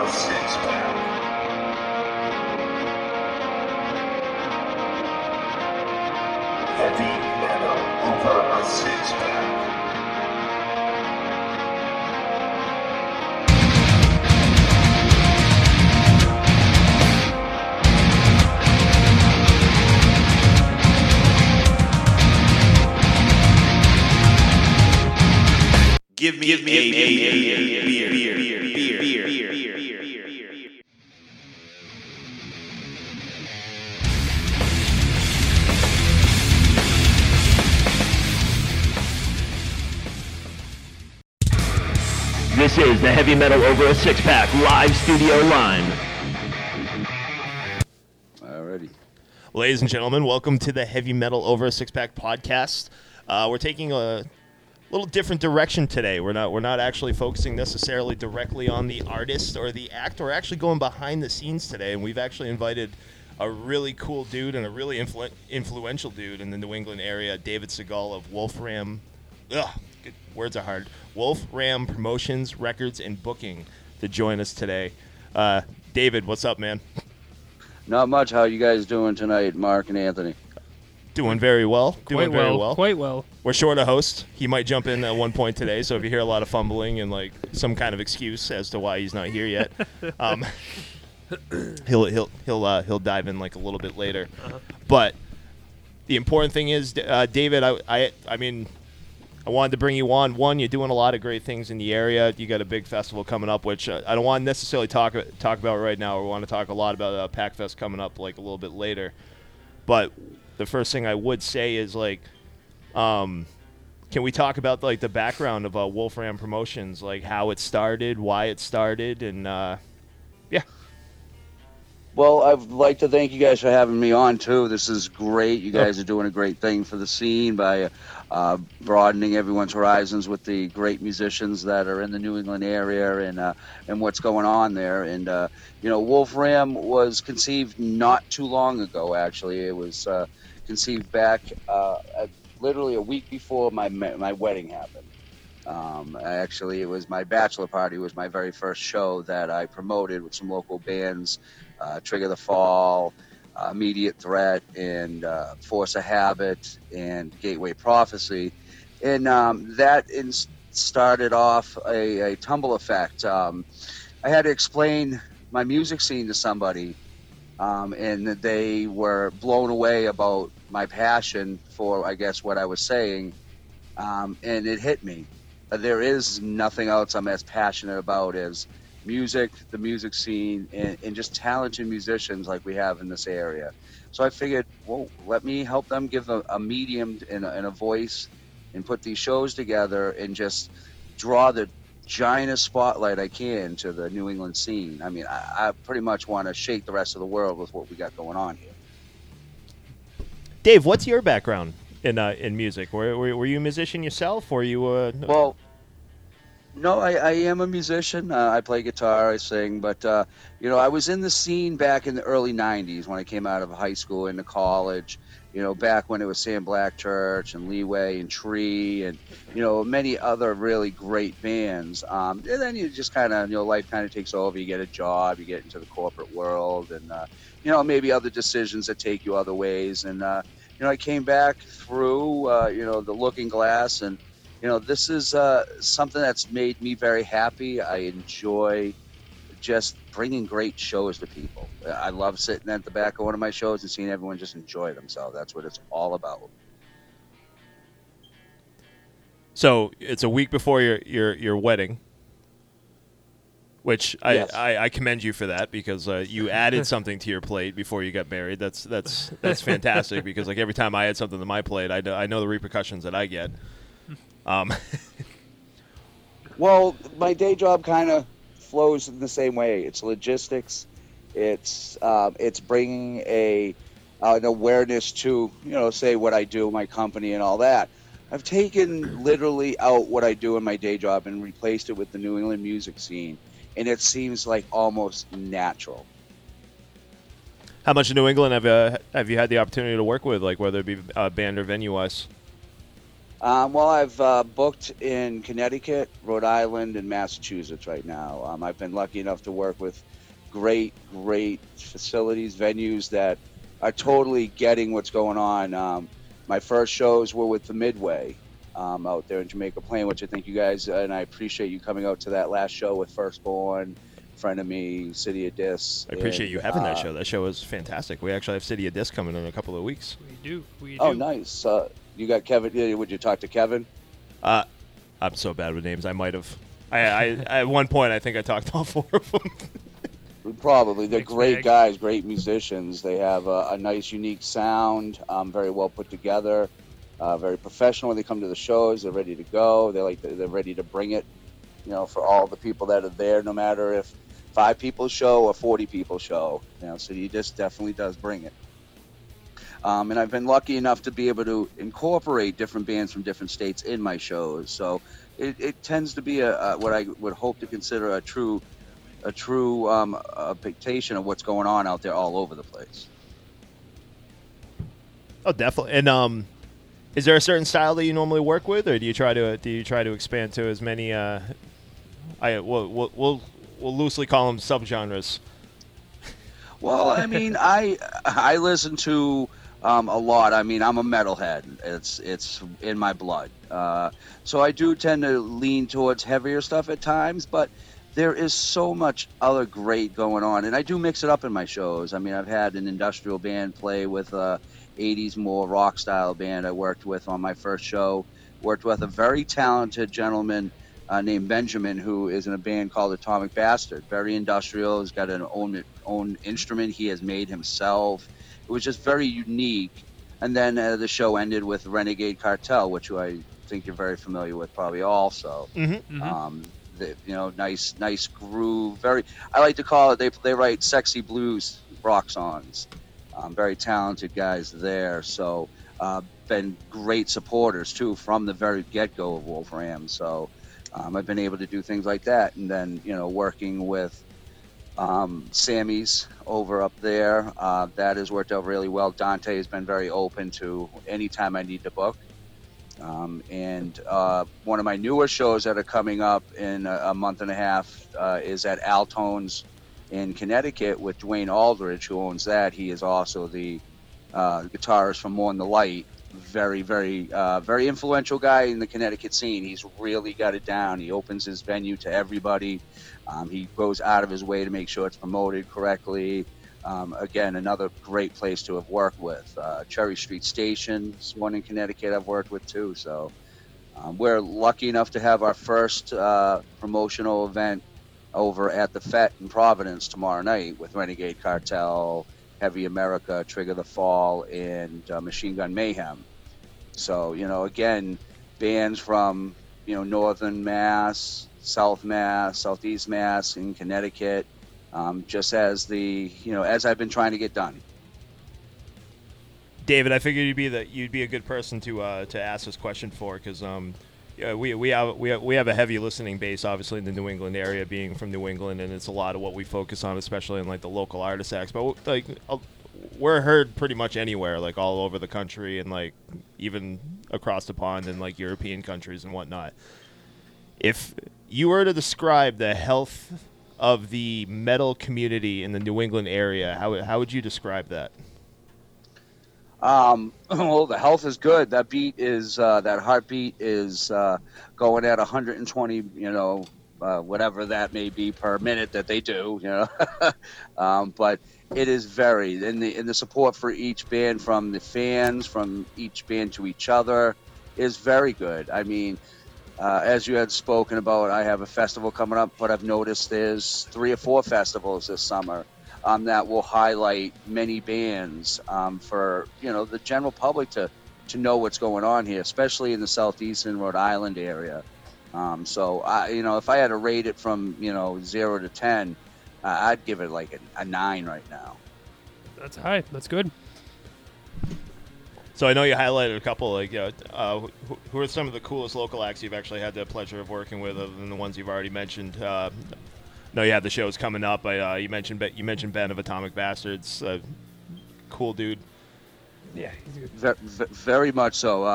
Give me a beer. This is the Heavy Metal Over a Six Pack live studio line. Alrighty. Ladies and gentlemen, welcome to the Heavy Metal Over a Six Pack podcast. We're taking a little different direction today. We're not actually focusing necessarily directly on the artist or the act. We're actually going behind the scenes today, and we've actually invited a really cool dude and a really influential dude in the New England area, David Seagal of Wolf Ram. Words are hard. Wolf Ram Promotions, Records, and Booking to join us today. David, what's up, man? Not much. How are you guys doing tonight, Mark and Anthony? Doing very well. We're short a host. He might jump in at one point today, so if you hear a lot of fumbling and like some kind of excuse as to why he's not here yet, he'll dive in like a little bit later. Uh-huh. But the important thing is, David, I wanted to bring you on. One, you're doing a lot of great things in the area. You got a big festival coming up, which I don't want to necessarily talk about right now. We want to talk a lot about Pakfest coming up like a little bit later, but the first thing I would say is, like, can we talk about like the background of Wolf Ram Promotions, like how it started, why it started, and yeah. Well, I'd like to thank you guys for having me on too. This is great. You guys are doing a great thing for the scene by broadening everyone's horizons with the great musicians that are in the New England area and what's going on there. And Wolf Ram was conceived not too long ago. Actually, it was conceived back literally a week before my wedding happened. Actually, it was my bachelor party. It was my very first show that I promoted with some local bands, Trigger the Fall, Immediate Threat, and Force of Habit, and Gateway Prophecy. And started off a tumble effect. I had to explain my music scene to somebody, and they were blown away about my passion for, I guess, what I was saying, and it hit me. There is nothing else I'm as passionate about as music, the music scene, and just talented musicians like we have in this area. So I figured, let me help them, give them a medium and a voice, and put these shows together and just draw the giantest spotlight I can to the New England scene. I mean, I pretty much want to shake the rest of the world with what we got going on here. Dave, what's your background in music? Were you a musician yourself, or you? Well, no, I am a musician. I play guitar, I sing, but I was in the scene back in the early '90s when I came out of high school into college. Back when it was Sam Black Church and Leeway and Tree and many other really great bands. And then you just kind of life kind of takes over. You get a job, you get into the corporate world, and maybe other decisions that take you other ways. And I came back through, the looking glass, and, this is something that's made me very happy. I enjoy just bringing great shows to people. I love sitting at the back of one of my shows and seeing everyone just enjoy themselves. That's what it's all about. So it's a week before your wedding, which yes. I commend you for that, because you added something to your plate before you got married. That's fantastic, because like every time I add something to my plate, I know the repercussions that I get. Well, my day job kind of flows in the same way. It's logistics. It's bringing an awareness to, say what I do, my company and all that. I've taken literally out what I do in my day job and replaced it with the New England music scene. And it seems like almost natural. How much of New England have you had the opportunity to work with, like whether it be band or venue-wise? Well, I've booked in Connecticut, Rhode Island, and Massachusetts right now. I've been lucky enough to work with great facilities, venues that are totally getting what's going on. My first shows were with the Midway out there in Jamaica Plain, which I think you guys, and I appreciate you coming out to that last show with Firstborn, Friend of Me, City of Disc. I appreciate you having that show. That show was fantastic. We actually have City of Disc coming in a couple of weeks. We do. Oh, nice. You got Kevin. Would you talk to Kevin? I'm so bad with names. I might have. At one point, I think I talked to all four of them. Probably. They're great guys, great musicians. They have a nice, unique sound, very well put together, very professional when they come to the shows. They're ready to go. They're ready to bring it, for all the people that are there, no matter if 5 people show or 40 people show. So he just definitely does bring it. And I've been lucky enough to be able to incorporate different bands from different states in my shows. So it tends to be what I would hope to consider a true dictation of what's going on out there all over the place. Oh, definitely. And is there a certain style that you normally work with, or do you try to expand to as many? We'll loosely call them subgenres. Well, I listen to a lot. I'm a metalhead. It's in my blood. So I do tend to lean towards heavier stuff at times, but there is so much other great going on, and I do mix it up in my shows. I've had an industrial band play with a 80s more rock style band I worked with on my first show. Worked with a very talented gentleman named Benjamin, who is in a band called Atomic Bastard. Very industrial. He's got an own instrument he has made himself. It was just very unique. And then the show ended with Renegade Cartel, which I think you're very familiar with, probably also. Mm-hmm. Nice groove. Very, I like to call it. They write sexy blues rock songs. Very talented guys there. So been great supporters too from the very get-go of Wolf Ram. So I've been able to do things like that, and then working with Sammy's over up there, that has worked out really well. Dante has been very open to any time I need to book. And one of my newer shows that are coming up in a month and a half is at Altones in Connecticut with Dwayne Aldridge, who owns that. He is also the guitarist from More in the Light. Very, very, very influential guy in the Connecticut scene. He's really got it down. He opens his venue to everybody. He goes out of his way to make sure it's promoted correctly. Again, another great place to have worked with. Cherry Street Station, one in Connecticut I've worked with too. So we're lucky enough to have our first promotional event over at the FET in Providence tomorrow night with Renegade Cartel, Heavy America, Trigger the Fall, and Machine Gun Mayhem. So, again, bands from, Northern Mass, South Mass, Southeast Mass, in Connecticut, just as as I've been trying to get done. David, I figured you'd be a good person to ask this question for, because we have a heavy listening base, obviously, in the New England area, being from New England, and it's a lot of what we focus on, especially in the local artist acts. But we're heard pretty much anywhere, all over the country, and even across the pond in European countries and whatnot. If you were to describe the health of the metal community in the New England area, how would you describe that? Well, the health is good. That beat is that heartbeat is going at 120, whatever that may be per minute that they do, but it is varied in the support for each band from the fans, from each band to each other, is very good. As you had spoken about, I have a festival coming up, but I've noticed there's 3 or 4 festivals this summer that will highlight many bands for the general public to know what's going on here, especially in the southeastern Rhode Island area. So I, if I had to rate it from 0 to 10, I'd give it a 9 right now. That's high. That's good. So I know you highlighted a couple. Who are some of the coolest local acts you've actually had the pleasure of working with, other than the ones you've already mentioned? No, you have the shows coming up. You mentioned Ben of Atomic Bastards, cool dude. Yeah, very much so.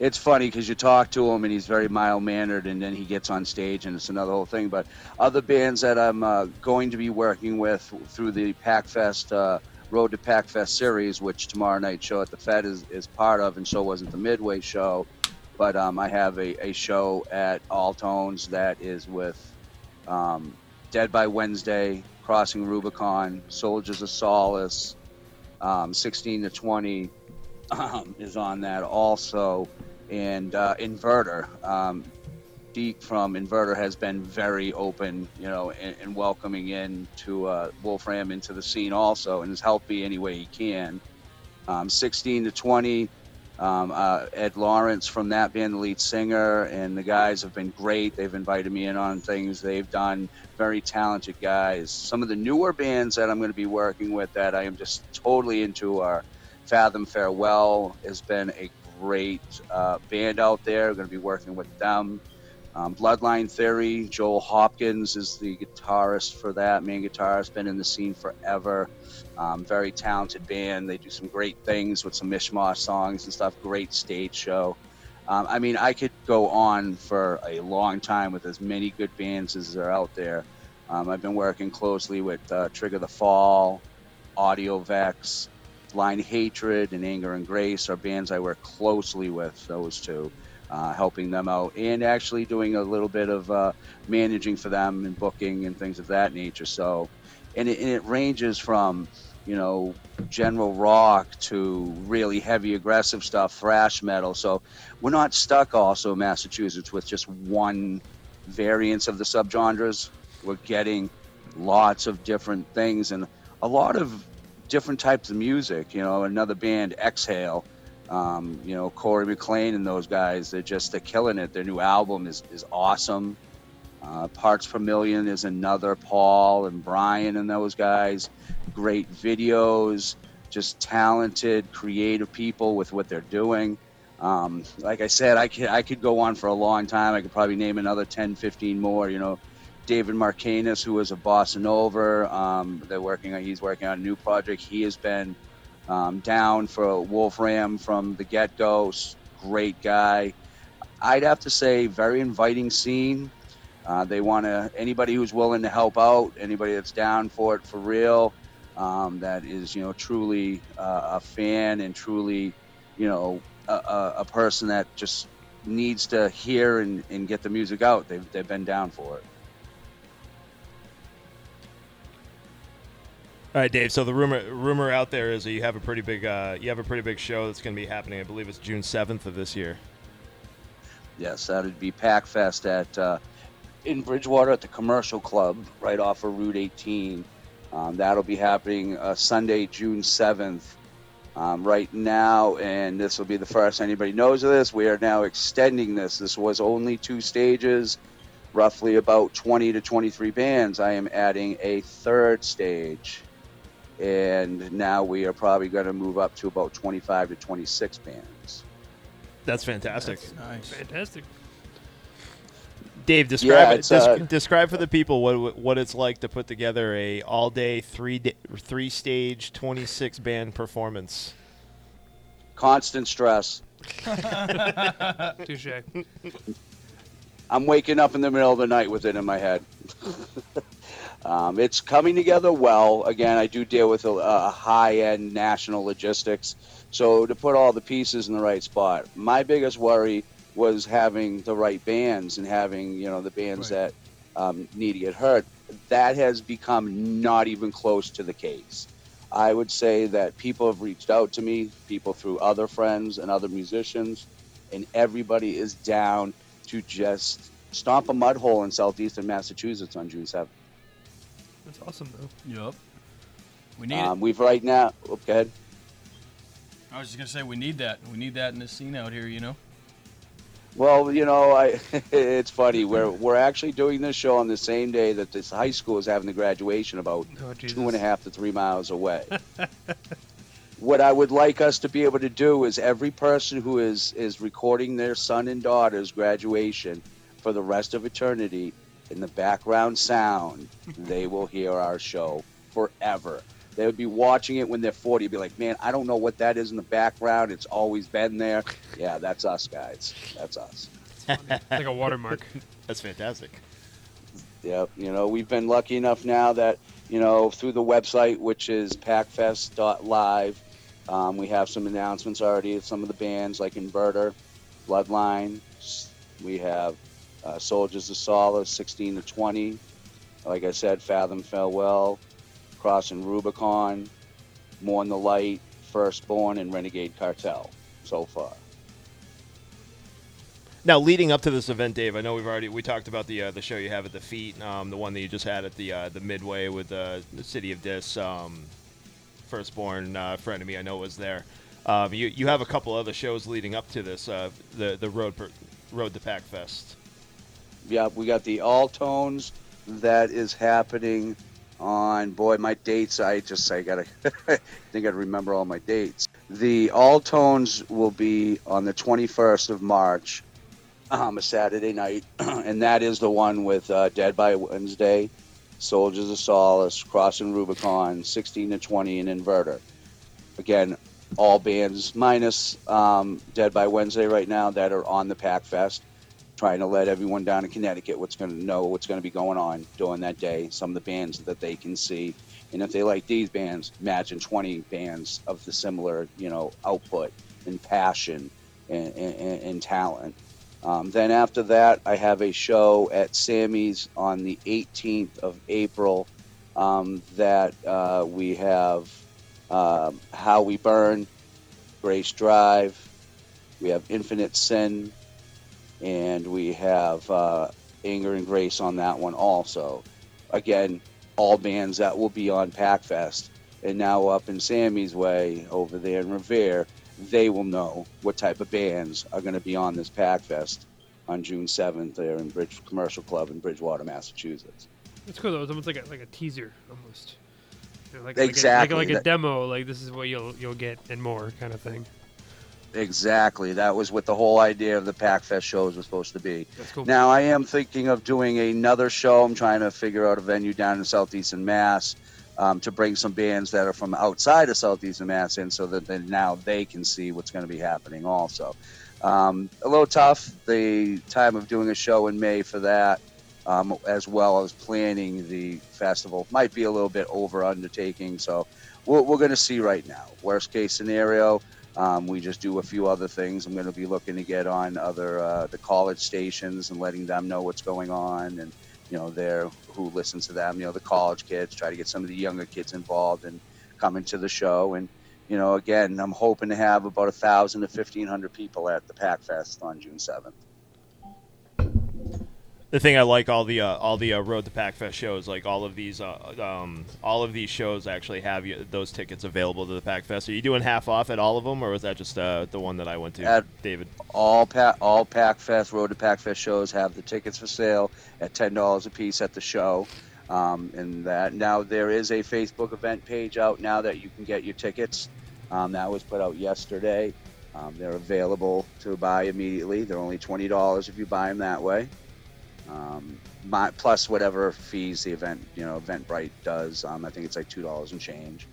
It's funny because you talk to him and he's very mild-mannered, and then he gets on stage and it's another whole thing. But other bands that I'm going to be working with through the Pakfest, Road to Pakfest series, which tomorrow night's show at the Fed is part of, and so wasn't the Midway show. But I have a show at Altones that is with Dead by Wednesday, Crossing Rubicon, Soldiers of Solace, 16 to 20 is on that also, and Inverter. Deek from Inverter has been very open, you know, and welcoming in to Wolf Ram into the scene also, and has helped me any way he can. 16 to 20, Ed Lawrence from that band, the lead singer, and the guys have been great. They've invited me in on things they've done. Very talented guys. Some of the newer bands that I'm going to be working with that I am just totally into are Fathom Farewell has been a great band out there. I'm going to be working with them. Bloodline Theory, Joel Hopkins is the guitarist for that, main guitarist, been in the scene forever. Very talented band. They do some great things with some mishmash songs and stuff. Great stage show. I mean, I could go on for a long time with as many good bands as are out there. I've been working closely with Trigger the Fall, Audio Vex, Blind Hatred, and Anger and Grace are bands I work closely with, those two. Helping them out and actually doing a little bit of managing for them and booking and things of that nature. So, and it ranges from, you know, general rock to really heavy aggressive stuff, thrash metal. So we're not stuck also in Massachusetts with just one variance of the subgenres. We're getting lots of different things and a lot of different types of music. You know, another band, Exhale, you know, Corey McLean and those guys, they're killing it. Their new album is awesome. Parts Per Million is another, Paul and Brian and those guys. Great videos, just talented, creative people with what they're doing. Like I said, I could go on for a long time. I could probably name another 10, 15 more, you know. David Marcanus, who is a bossa nova, he's working on a new project. He has been down for Wolf Ram from the get-go. Great guy. I'd have to say very inviting scene. They want to, anybody who's willing to help out, anybody that's down for it for real, that is, you know, truly a fan and truly, you know, a person that just needs to hear and get the music out. They've been down for it. All right, Dave. So the rumor out there is that you have a pretty big show that's going to be happening. I believe it's June 7th of this year. Yes, that'd be Pakfest at in Bridgewater at the Commercial Club, right off of Route 18. That'll be happening Sunday, June 7th. Right now, and this will be the first anybody knows of this. We are now extending this. This was only 2 stages, roughly about 20 to 23 bands. I am adding a 3rd stage. And now we are probably going to move up to about 25 to 26 bands. That's fantastic. That's nice. Fantastic. Dave, describe for the people what it's like to put together a all-day, 3-stage, 26-band performance. Constant stress. Touche. I'm waking up in the middle of the night with it in my head. It's coming together well. Again, I do deal with a high-end national logistics, so to put all the pieces in the right spot. My biggest worry was having the right bands and having, you know, the bands right that need to get heard. That has become not even close to the case. I would say that people have reached out to me, people through other friends and other musicians, and everybody is down to just stomp a mud hole in southeastern Massachusetts on June 7th. That's awesome, though. Yep. We need it. We've right now... Oh, go ahead. I was just going to say, we need that. We need that in this scene out here, you know? Well, you know, it's funny. We're actually doing this show on the same day that this high school is having the graduation about 2.5 to 3 miles away. What I would like us to be able to do is every person who is recording their son and daughter's graduation for the rest of eternity... in the background sound, they will hear our show forever. They would be watching it when they're 40. You'd be like, man, I don't know what that is in the background. It's always been there. Yeah, that's us, guys. That's us. It's like a watermark. That's fantastic. Yep. You know, we've been lucky enough now that, you know, through the website, which is packfest.live, we have some announcements already of some of the bands like Inverter, Bloodline. We have Soldiers of Solace, 16 to 20. Like I said, Fathom Farewell, Crossing Rubicon, More in the Light, Firstborn, and Renegade Cartel so far. Now, leading up to this event, Dave, I know we talked about the show you have at the Feet, the one that you just had at the Midway with the City of Disc, Firstborn, Friend of Me. I know was there. You have a couple other shows leading up to this, the Road to Pakfest. Yeah, we got the Altones that is happening on, boy, my dates. I gotta think I'd remember all my dates. The Altones will be on the 21st of March. A Saturday night, and that is the one with Dead by Wednesday, Soldiers of Solace, Crossing Rubicon, 16 to 20, and Inverter. Again, all bands minus Dead by Wednesday right now that are on the Pakfest, trying to let everyone down in Connecticut know what's going to be going on during that day, some of the bands that they can see. And if they like these bands, imagine 20 bands of the similar, you know, output and passion and talent. Then after that, I have a show at Sammy's on the 18th of April that we have How We Burn, Grace Drive, we have Infinite Sin, and we have Anger and Grace on that one also. Again, all bands that will be on Pakfest. And now up in Sammy's way over there in Revere, they will know what type of bands are going to be on this Pakfest on June 7th there in Commercial Club in Bridgewater, Massachusetts. It's cool though. It's almost like a teaser, almost. You know, exactly. Like a demo. Like this is what you'll get and more kind of thing. Exactly. That was what the whole idea of the Pakfest shows was supposed to be. That's cool. Now I am thinking of doing another show. I'm trying to figure out a venue down in southeastern Mass. To bring some bands that are from outside of southeastern Mass in so that now they can see what's going to be happening also. A little tough, the time of doing a show in May for that, as well as planning the festival might be a little bit over undertaking. So we're going to see right now. Worst case scenario, we just do a few other things. I'm going to be looking to get on other the college stations and letting them know what's going on and who listens to them, the college kids, try to get some of the younger kids involved and coming to the show. And, again, I'm hoping to have about 1,000 to 1,500 people at the Pakfest on June 7th. The thing I like all the Road to Pakfest shows, like all of these shows actually have those tickets available to the Pakfest. Are you doing half off at all of them, or was that just the one that I went to, at David? All Pakfest Road to Pakfest shows have the tickets for sale at $10 a piece at the show, and that now there is a Facebook event page out now that you can get your tickets. That was put out yesterday. They're available to buy immediately. They're only $20 if you buy them that way. Plus whatever fees the event, Eventbrite does. I think it's like $2 and change.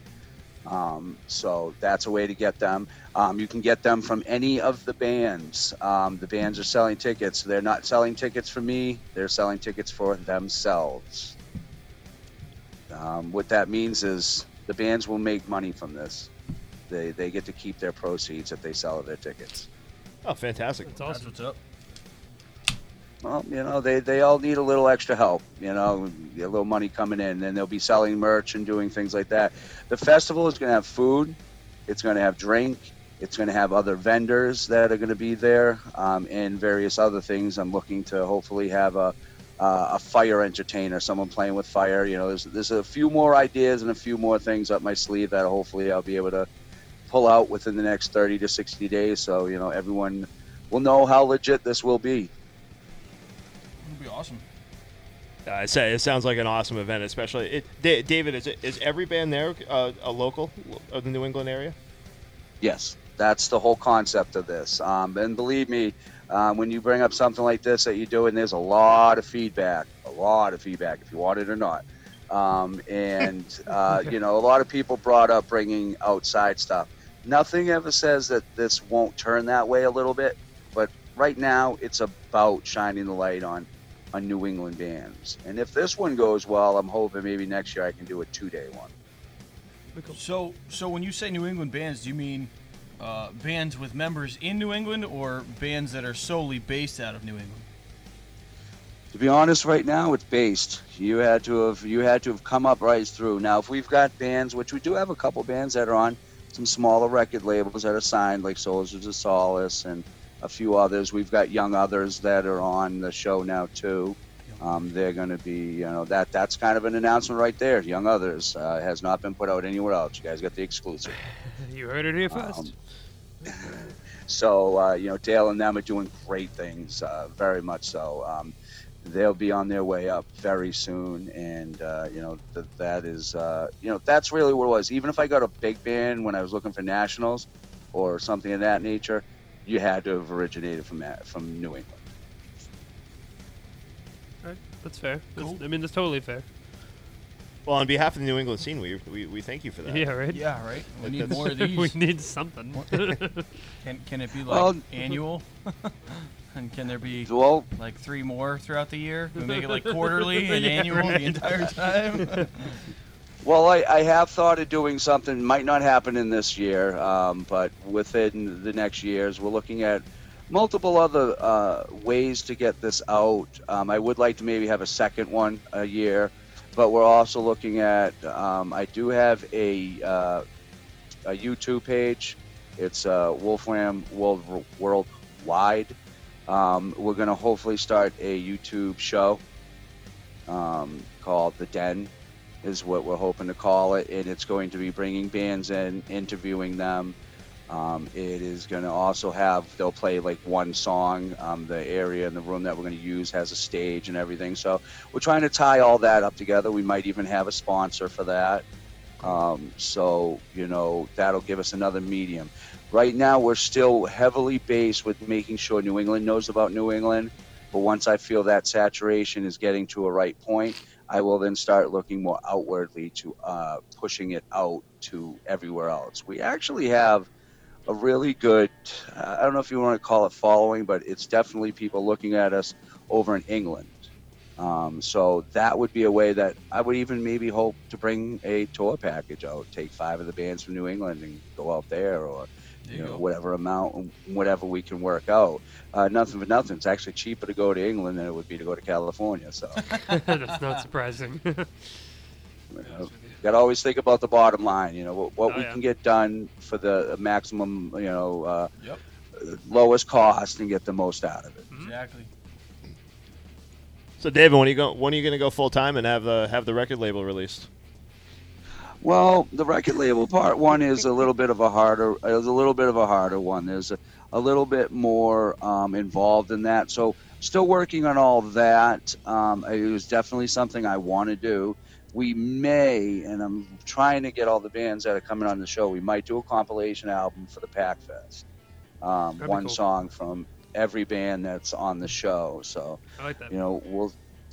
So that's a way to get them. You can get them from any of the bands. The bands are selling tickets. They're not selling tickets for me. They're selling tickets for themselves. What that means is the bands will make money from this. They get to keep their proceeds if they sell their tickets. Oh, fantastic. That's awesome. That's what's up. Well, they all need a little extra help, a little money coming in, and they'll be selling merch and doing things like that. The festival is going to have food. It's going to have drink. It's going to have other vendors that are going to be there, and various other things. I'm looking to hopefully have a fire entertainer, someone playing with fire. There's a few more ideas and a few more things up my sleeve that hopefully I'll be able to pull out within the next 30 to 60 days. So, everyone will know how legit this will be. Awesome. It sounds like an awesome event, especially. David, is every band there a local of the New England area? Yes, that's the whole concept of this. And believe me, when you bring up something like this that you do, and there's a lot of feedback, if you want it or not. You know, a lot of people brought up bringing outside stuff. Nothing ever says that this won't turn that way a little bit, but right now it's about shining the light on New England bands. And if this one goes well, I'm hoping maybe next year I can do a two-day one. So when you say New England bands, do you mean bands with members in New England or bands that are solely based out of New England? To be honest, right now it's based. You had to have come up right through. Now, if we've got bands, which we do have a couple bands that are on some smaller record labels that are signed, like Soldiers of Solace and a few others. We've got Young Others that are on the show now too. They're going to be, you know, that's kind of an announcement right there. Young Others has not been put out anywhere else. You guys got the exclusive. You heard it here first. You know, Dale and them are doing great things, very much so. They'll be on their way up very soon, and you know, that is, you know, that's really what it was. Even if I got a big band when I was looking for nationals or something of that nature, you had to have originated from New England. That's fair. Cool. That's totally fair. Well, on behalf of the New England scene, we thank you for that. Yeah, right? Yeah, right? We need more of these. We need something. Can it be, like, annual? And can there be, like, three more throughout the year? Can we make it, like, quarterly and annual the entire time? Well, I have thought of doing something. Might not happen in this year, but within the next years, we're looking at multiple other ways to get this out. I would like to maybe have a second one a year, but we're also looking at, I do have a YouTube page. It's Wolf Ram Worldwide. We're going to hopefully start a YouTube show called The Den, is what we're hoping to call it. And it's going to be bringing bands in, interviewing them. It is going to also have, they'll play like one song. The area and the room that we're going to use has a stage and everything. So we're trying to tie all that up together. We might even have a sponsor for that. So, you know, that'll give us another medium. Right now, we're still heavily based with making sure New England knows about New England. But once I feel that saturation is getting to a right point, I will then start looking more outwardly to pushing it out to everywhere else. We actually have a really good, I don't know if you want to call it following, but it's definitely people looking at us over in England. So that would be a way that I would even maybe hope to bring a tour package out, take 5 of the bands from New England and go out there, or you know, whatever amount, whatever we can work out. Nothing for nothing. It's actually cheaper to go to England than it would be to go to California. So that's not surprising. Got to always think about the bottom line, you know, what we can get done for the maximum, you know, lowest cost and get the most out of it. Exactly. So, David, when are you going to go full time and have the record label released? Well, the record label part one is a little bit of a harder one. There's a little bit more involved in that. So, still working on all that. It was definitely something I want to do. We may, and I'm trying to get all the bands that are coming on the show, we might do a compilation album for the Pakfest. One song from every band that's on the show. So, I like that. You know,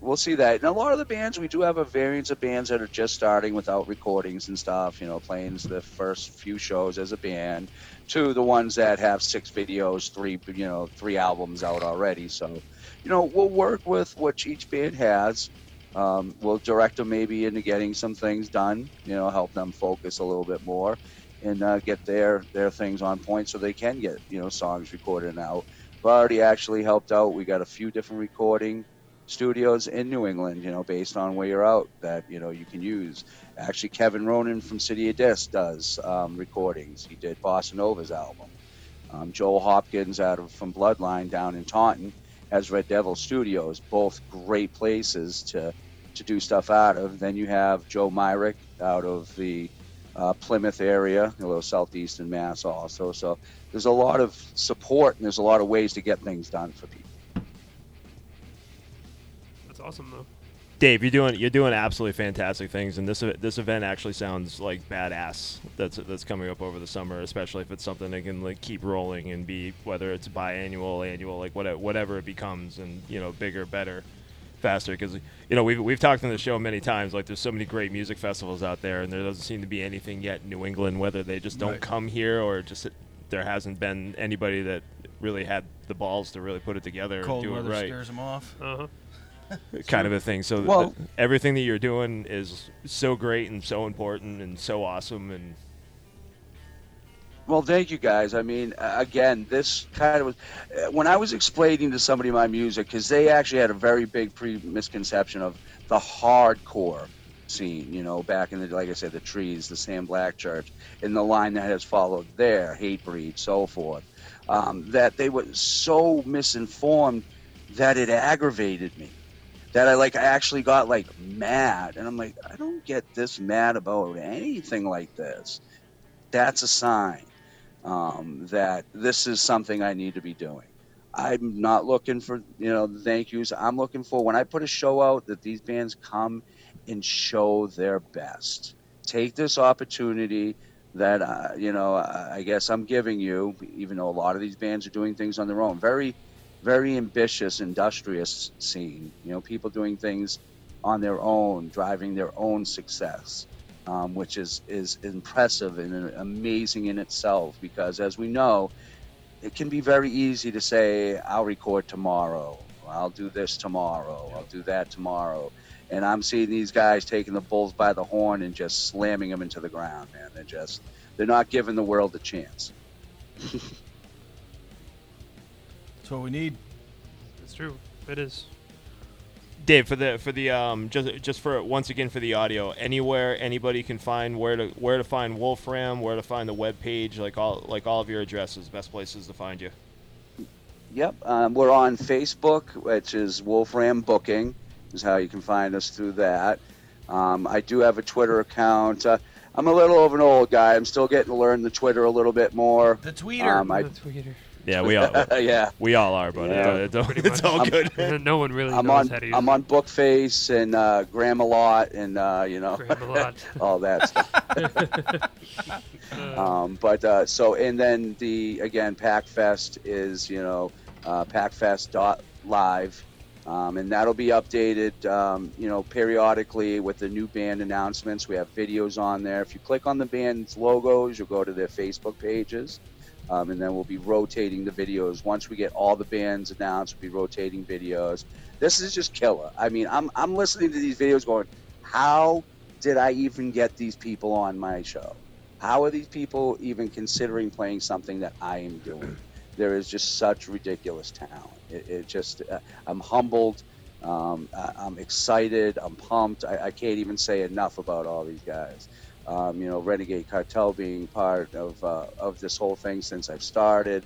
we'll see that. And a lot of the bands, we do have a variance of bands that are just starting without recordings and stuff, you know, playing the first few shows as a band, to the ones that have 6 videos, 3 albums out already. So, you know, we'll work with what each band has. We'll direct them maybe into getting some things done, you know, help them focus a little bit more and get their things on point so they can get, you know, songs recorded out. We've already actually helped out. We got a few different recording studios in New England, you know, based on where you're out that, you know, you can use. Actually, Kevin Ronan from City of Disc does recordings. He did Bossa Nova's album. Joel Hopkins from Bloodline down in Taunton has Red Devil Studios, both great places to do stuff out of. Then you have Joe Myrick out of the Plymouth area, a little southeastern Mass also. So there's a lot of support and there's a lot of ways to get things done for people. That's awesome, though. Dave, you're doing absolutely fantastic things, and this event actually sounds like badass. That's coming up over the summer, especially if it's something that can like keep rolling and be, whether it's biannual, annual, like whatever it becomes, and you know, bigger, better. faster, because you know we've talked on the show many times. Like, there's so many great music festivals out there, and there doesn't seem to be anything yet in New England. Whether they just don't come here, or just there hasn't been anybody that really had the balls to really put it together. Cold and do it right. Scares them off. Uh-huh. Kind of a thing. So everything that you're doing is so great and so important and so awesome. And well, thank you guys. I mean, again, this kind of was when I was explaining to somebody my music, because they actually had a very big misconception of the hardcore scene, you know, back in the, like I said, the Trees, the Sam Black Church, and the line that has followed there, Hatebreed, so forth, that they were so misinformed that it aggravated me. That I actually got mad, and I'm like, I don't get this mad about anything like this. That's a sign that this is something I need to be doing. I'm not looking for the thank yous. I'm looking for, when I put a show out, that these bands come and show their best. Take this opportunity that I guess I'm giving you, even though a lot of these bands are doing things on their own. Very, very ambitious, industrious scene. People doing things on their own, driving their own success, which is impressive and amazing in itself. Because as we know, it can be very easy to say, "I'll record tomorrow," "I'll do this tomorrow," "I'll do that tomorrow," and I'm seeing these guys taking the bulls by the horn and just slamming them into the ground. Man, they're not giving the world a chance. What we need. It's true. It is. Dave, for the just for once again for the audio, anywhere anybody can find where to find Wolf Ram, where to find the web page, all of your addresses, best places to find you. Yep, we're on Facebook, which is Wolf Ram Booking, is how you can find us through that. I do have a Twitter account. I'm a little of an old guy. I'm still getting to learn the Twitter a little bit more. The tweeter. Yeah, we all. Yeah, we all are, buddy. Yeah. It's all good. No one really knows how to use it. I'm on Bookface and Gram-a-Lot and all that stuff. And then Pakfest is packfest.live, and that'll be updated periodically with the new band announcements. We have videos on there. If you click on the band's logos, you'll go to their Facebook pages. And then we'll be rotating the videos. Once we get all the bands announced, we'll be rotating videos. This is just killer. I mean, I'm listening to these videos going, how did I even get these people on my show? How are these people even considering playing something that I am doing? There is just such ridiculous talent. I'm humbled. I'm excited. I'm pumped. I can't even say enough about all these guys. Renegade Cartel being part of this whole thing since I've started,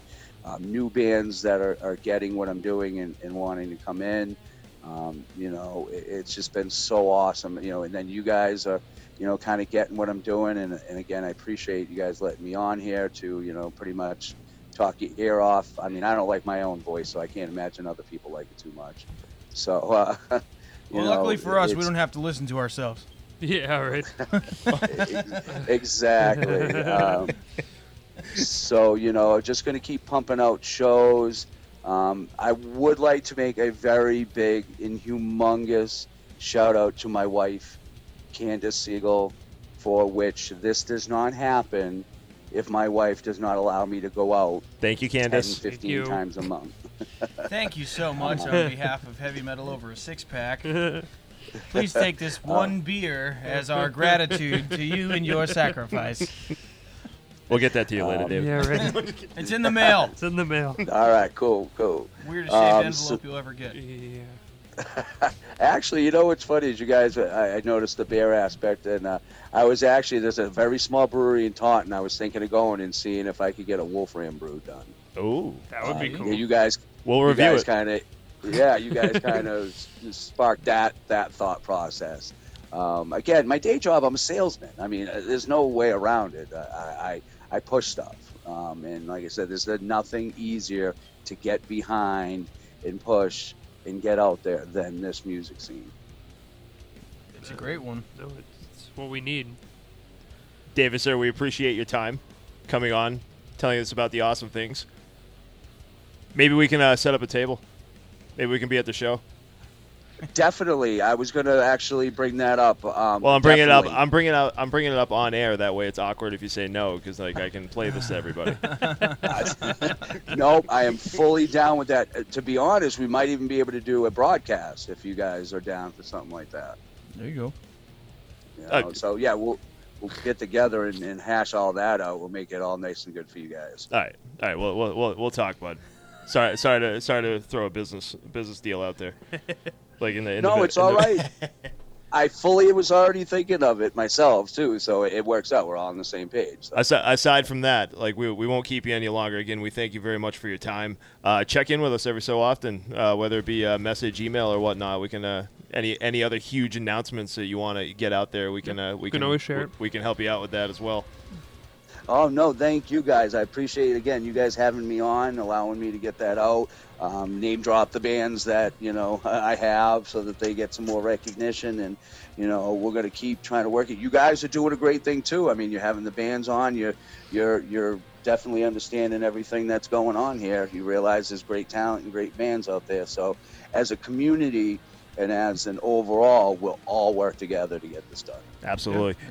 new bands that are getting what I'm doing and wanting to come in, it's just been so awesome, and then you guys are, kind of getting what I'm doing, and again, I appreciate you guys letting me on here to, pretty much talk your ear off. I mean, I don't like my own voice, so I can't imagine other people like it too much. So, luckily for us, we don't have to listen to ourselves. Yeah, right. Exactly. Just going to keep pumping out shows. I would like to make a very big and humongous shout out to my wife, Candace Seagal, for which this does not happen if my wife does not allow me to go out. Thank you, Candace. 15 times a month. Thank you so much on behalf of Heavy Metal Over a Six Pack. Please take this one beer as our gratitude to you and your sacrifice. We'll get that to you later, David. Yeah, right. It's in the mail. It's in the mail. All right, cool. Weirdest shaped envelope you'll ever get. Yeah. Actually, what's funny is you guys, I noticed the beer aspect, and there's a very small brewery in Taunton. I was thinking of going and seeing if I could get a Wolf Ram brew done. Oh, that would be cool. You guys, we'll review it. Yeah, you guys kind of sparked that thought process. Again, my day job, I'm a salesman. I mean, there's no way around it. I push stuff. And like I said, there's nothing easier to get behind and push and get out there than this music scene. It's a great one. No, it's what we need. David, sir, we appreciate your time coming on, telling us about the awesome things. Maybe we can set up a table. Maybe we can be at the show. Definitely. I was going to actually bring that up. Well, I'm bringing it up on air. That way it's awkward if you say no, because like, I can play this to everybody. Nope, I am fully down with that. To be honest, we might even be able to do a broadcast if you guys are down for something like that. There you go. You know, so, yeah, we'll get together and hash all that out. We'll make it all nice and good for you guys. All right. We'll talk, bud. Sorry to throw a business deal out there. Like All right. I fully was already thinking of it myself too, so it works out. We're all on the same page. So. Aside from that, like we won't keep you any longer. Again, we thank you very much for your time. Check in with us every so often, whether it be a message, email, or whatnot. We can any other huge announcements that you want to get out there. We can always share it. We can help you out with that as well. Oh, no, thank you guys. I appreciate it again. You guys having me on, allowing me to get that out, name drop the bands that, you know, I have so that they get some more recognition. And, you know, we're going to keep trying to work it. You guys are doing a great thing, too. I mean, you're having the bands on. You're definitely understanding everything that's going on here. You realize there's great talent and great bands out there. So as a community and as an overall, we'll all work together to get this done. Absolutely. Yeah.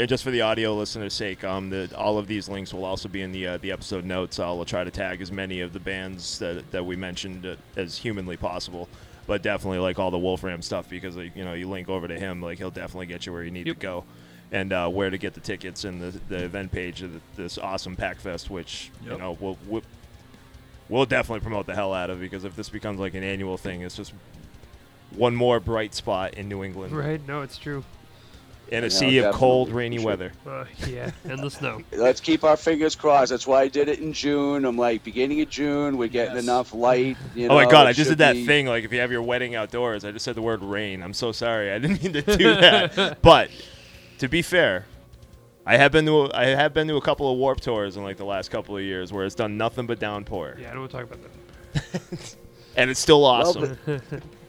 And just for the audio listeners' sake, all of these links will also be in the episode notes. I'll try to tag as many of the bands that we mentioned as humanly possible, but definitely like all the Wolf Ram stuff, because like, you know, you link over to him, like he'll definitely get you where you need to go, and where to get the tickets and the event page of this awesome Pakfest, which you know we'll definitely promote the hell out of, because if this becomes like an annual thing, it's just one more bright spot in New England. Right? No, it's true. In a sea of cold, rainy weather. Yeah, endless snow. Let's keep our fingers crossed. That's why I did it in June. I'm like, beginning of June, we're getting enough light. You know, my God, I just did that thing. Like, if you have your wedding outdoors, I just said the word rain. I'm so sorry. I didn't mean to do that. But to be fair, I have been to a couple of Warped Tours in like the last couple of years where it's done nothing but downpour. Yeah, I don't want to talk about that. And it's still awesome.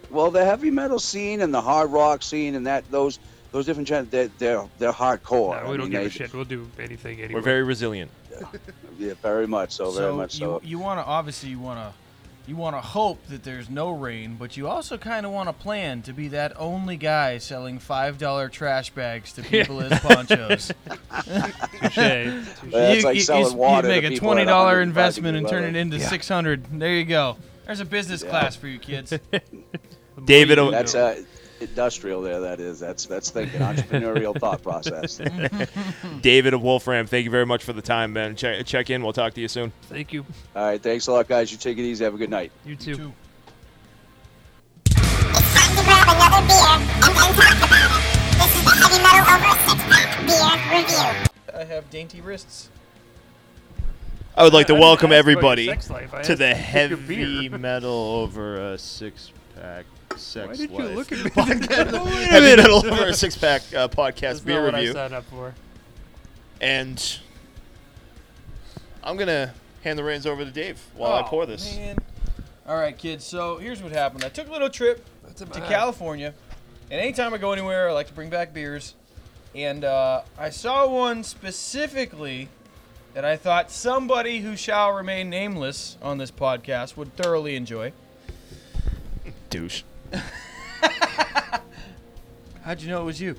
Well, the heavy metal scene and the hard rock scene and that those different genres, they're hardcore. No, we don't give a shit. We'll do anything anyway. We're very resilient. Yeah, very much so. Very much so. You want to hope that there's no rain, but you also kind of want to plan to be that only guy selling $5 trash bags to people as ponchos. Touché. Well, that's like selling water. You make a $20 investment and turn it into $600. There you go. There's a business class for you kids. David, that's industrial there, that is. That's thinking entrepreneurial thought process. David of Wolf Ram, thank you very much for the time, man. Check in. We'll talk to you soon. Thank you. All right. Thanks a lot, guys. You take it easy. Have a good night. You too. It's time to grab another beer and then talk about it. This is the Heavy Metal Over 6-Pack Beer Review. I have dainty wrists. I would like to welcome everybody to the Heavy Metal Over a 6-Pack. Sex Why did you life. Look at me? Heavy Metal Over a 6-Pack podcast beer review. That's not what I signed up for. And I'm gonna hand the reins over to Dave while I pour this. Man. All right, kids. So here's what happened. I took a little trip to California, and anytime I go anywhere, I like to bring back beers. And I saw one specifically that I thought somebody who shall remain nameless on this podcast would thoroughly enjoy. Douche. How'd you know it was you?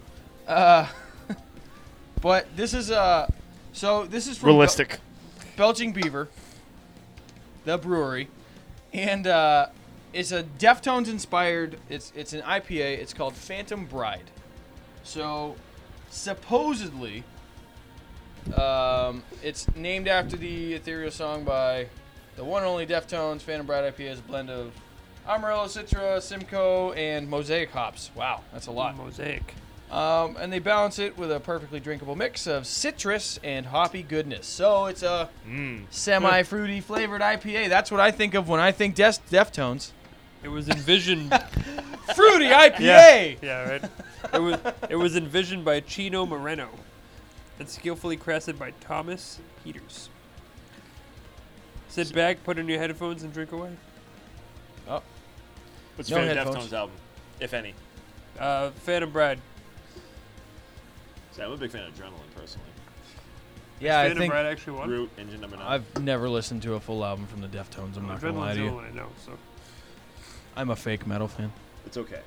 But this is from realistic Belching Beaver, the brewery, and it's a Deftones inspired. It's an IPA. It's called Phantom Bride. So supposedly, it's named after the ethereal song by the one and only Deftones. Phantom Bride IPA is a blend of Amarillo, Citra, Simcoe, and Mosaic hops. Wow, that's a lot. Mosaic. And they balance it with a perfectly drinkable mix of citrus and hoppy goodness. So it's a semi-fruity flavored IPA. That's what I think of when I think Deftones. It was envisioned... Fruity IPA! Yeah, right. It was envisioned by Chino Moreno and skillfully crafted by Thomas Peters. Sit back, put on your headphones, and drink away. Oh. What's your favorite Deftones album, if any? Phantom Bride. See, I'm a big fan of Adrenaline, personally. Yeah, I think Phantom Bride actually won? Root, Engine Number 9. I've never listened to a full album from the Deftones, I'm not going to lie to you. Adrenaline's the only one I know, so. I'm a fake metal fan. It's okay.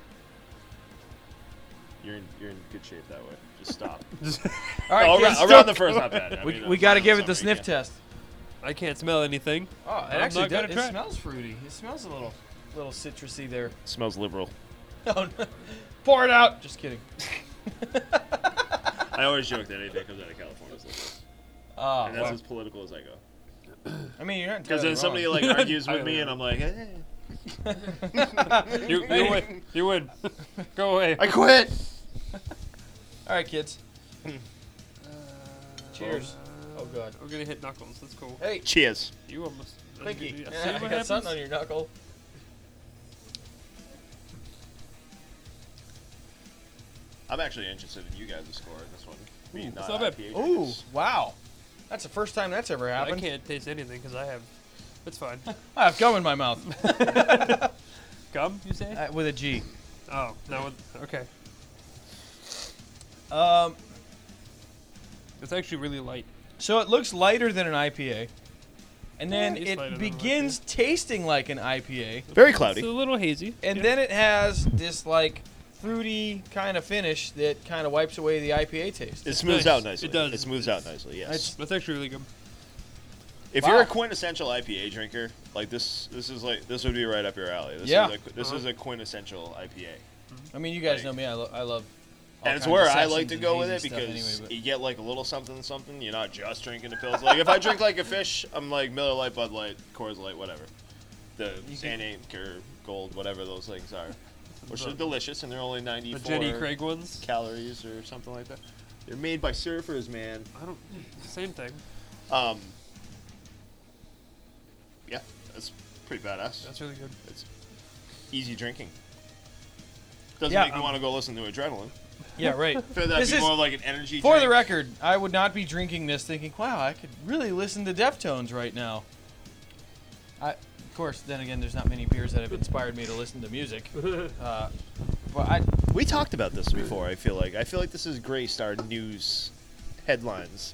You're in good shape that way. Just stop. All right, no, around the first, not bad. We got to give it the sniff test. I can't smell anything. Oh, it actually does. It smells fruity. It smells a little citrusy there. It smells liberal. Oh, no. Pour it out. Just kidding. I always joke that anything that comes out of California is liberal. And that's as political as I go. I mean, you're not because then somebody like argues with me, and I'm like, eh. You would go away. I quit. All right, kids. Cheers. Oh god, we're gonna hit knuckles. Let's go. Hey, cheers. You almost. Pinky. Yeah, you got something on your knuckle. I'm actually interested in you guys' score in this one. Ooh, not bad. Ooh, wow. That's the first time that's ever happened. I can't taste anything because I have. It's fine. I have gum in my mouth. Gum, you say? With a G. Oh, no. Okay. It's actually really light. So it looks lighter than an IPA. And then it begins tasting like an IPA. Very cloudy. It's a little hazy. And then it has this, like, fruity kind of finish that kind of wipes away the IPA taste. It smooths out nicely. It does. It smooths out nicely, yes. That's actually really good. If you're a quintessential IPA drinker, like this would be right up your alley. This is a quintessential IPA. I mean, you guys know me. I love. And it's where I like to go with it because you get like a little something. You're not just drinking the pills. Like if I drink like a fish, I'm like Miller Lite, Bud Light, Coors Light, whatever. The San Anchor Gold, whatever those things are, which are delicious, and they're only 94 the Jenny Craig ones calories or something like that. They're made by surfers, man. I don't. Same thing. Yeah, that's pretty badass. That's really good. It's easy drinking. Doesn't make me want to go listen to Adrenaline. Yeah, right. That'd be more like an energy drink. For the record, I would not be drinking this thinking, wow, I could really listen to Deftones right now. Of course, then again, there's not many beers that have inspired me to listen to music. We talked about this before, I feel like. I feel like this has graced our news headlines.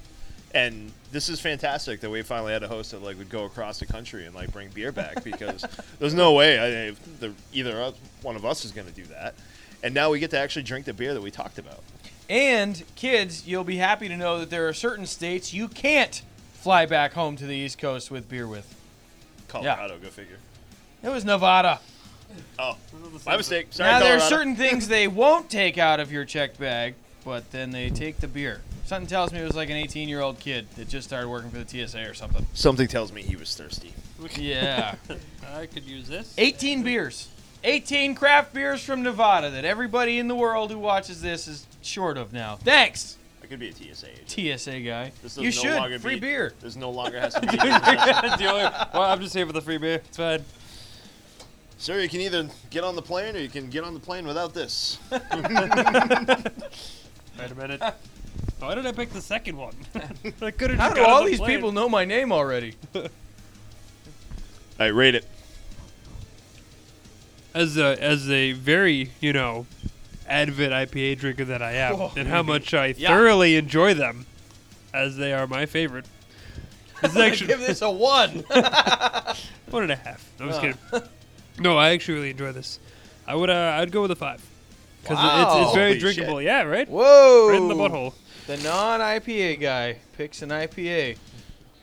And this is fantastic that we finally had a host that like would go across the country and like bring beer back because there's no way either one of us is going to do that. And now we get to actually drink the beer that we talked about. And kids, you'll be happy to know that there are certain states you can't fly back home to the East Coast with beer with. Colorado, go figure. It was Nevada. Oh, my mistake. Sorry, Colorado. Now there are certain things they won't take out of your check bag, but then they take the beer. Something tells me it was like an 18-year-old kid that just started working for the TSA or something. Something tells me he was thirsty. Yeah. I could use this. 18 beers. 18 craft beers from Nevada that everybody in the world who watches this is short of now. Thanks. I could be a TSA agent. TSA guy. You should. Free beer. This no longer has to be. Well, I'm just here for the free beer. It's fine. Sir, you can either get on the plane or you can get on the plane without this. Wait a minute. Why did I pick the second one? I could have. How do all these people know my name already? I rate it as a very avid IPA drinker that I am, and how much I thoroughly enjoy them, as they are my favorite. This I give this a 1. 1.5. I'm just kidding. No, I actually really enjoy this. I would I'd go with a 5. Because it's very drinkable. Shit. Yeah, right? Whoa. Right in the butthole. The non-IPA guy picks an IPA.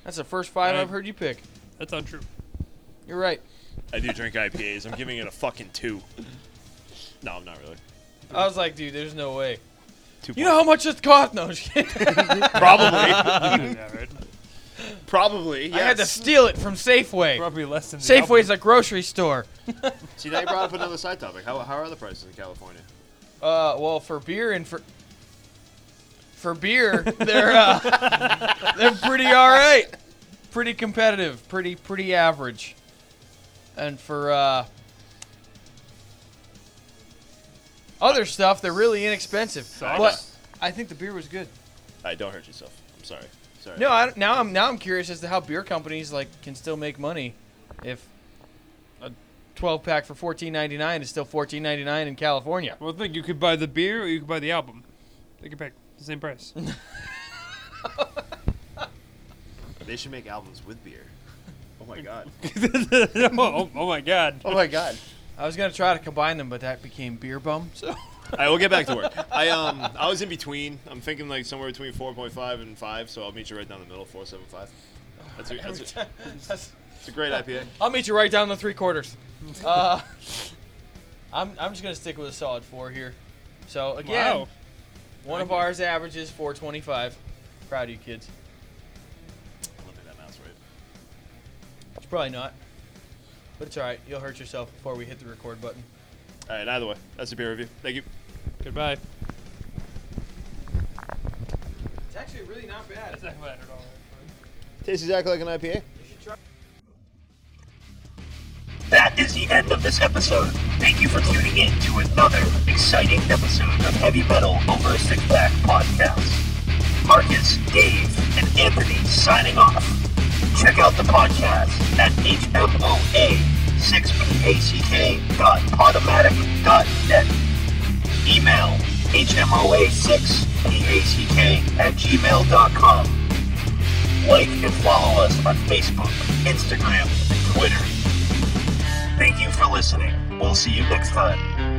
That's the first 5 I've heard you pick. That's untrue. You're right. I do drink IPAs. I'm giving it a fucking 2. No, I'm not really. I was like, dude, there's no way. 2 points. You know how much this cost? No, shit. Probably. Probably, yes. I had to steal it from Safeway. Probably less than Safeway's a grocery store. See, now you brought up another side topic. How are the prices in California? Well, for beer and for beer, they're pretty all right, pretty competitive, pretty average, and for other stuff, they're really inexpensive. But I think the beer was good. I don't hurt yourself. I'm sorry. Sorry. No, now I'm curious as to how beer companies like can still make money if. 12-pack for $14.99 is still $14.99 in California. Well, think you could buy the beer or you could buy the album. They could pick the same price. They should make albums with beer. Oh my god. Oh my god. Oh my god. I was gonna try to combine them, but that became Beer Bum. So All right, we'll get back to work. I was in between. I'm thinking like somewhere between 4.5 and 5, so I'll meet you right down the middle, 4.75. It's a great IPA. I'll meet you right down the 3/4. I'm just gonna stick with a solid 4 here. So again, wow. One of ours averages 4.25. Proud of you kids. I'm looking at that mouse right. It's probably not, but it's all right. You'll hurt yourself before we hit the record button. All right, either way, that's a beer review. Thank you. Goodbye. It's actually really not bad. It's not bad at all. Tastes exactly like an IPA. You should try. That is the end of this episode. Thank you for tuning in to another exciting episode of Heavy Metal Over a Six Pack Podcast. Marcus, Dave, and Anthony signing off. Check out the podcast at hmoa6pack.podomatic.net. Email hmoa6pack@gmail.com. Like and follow us on Facebook, Instagram, and Twitter. Thank you for listening. We'll see you next time.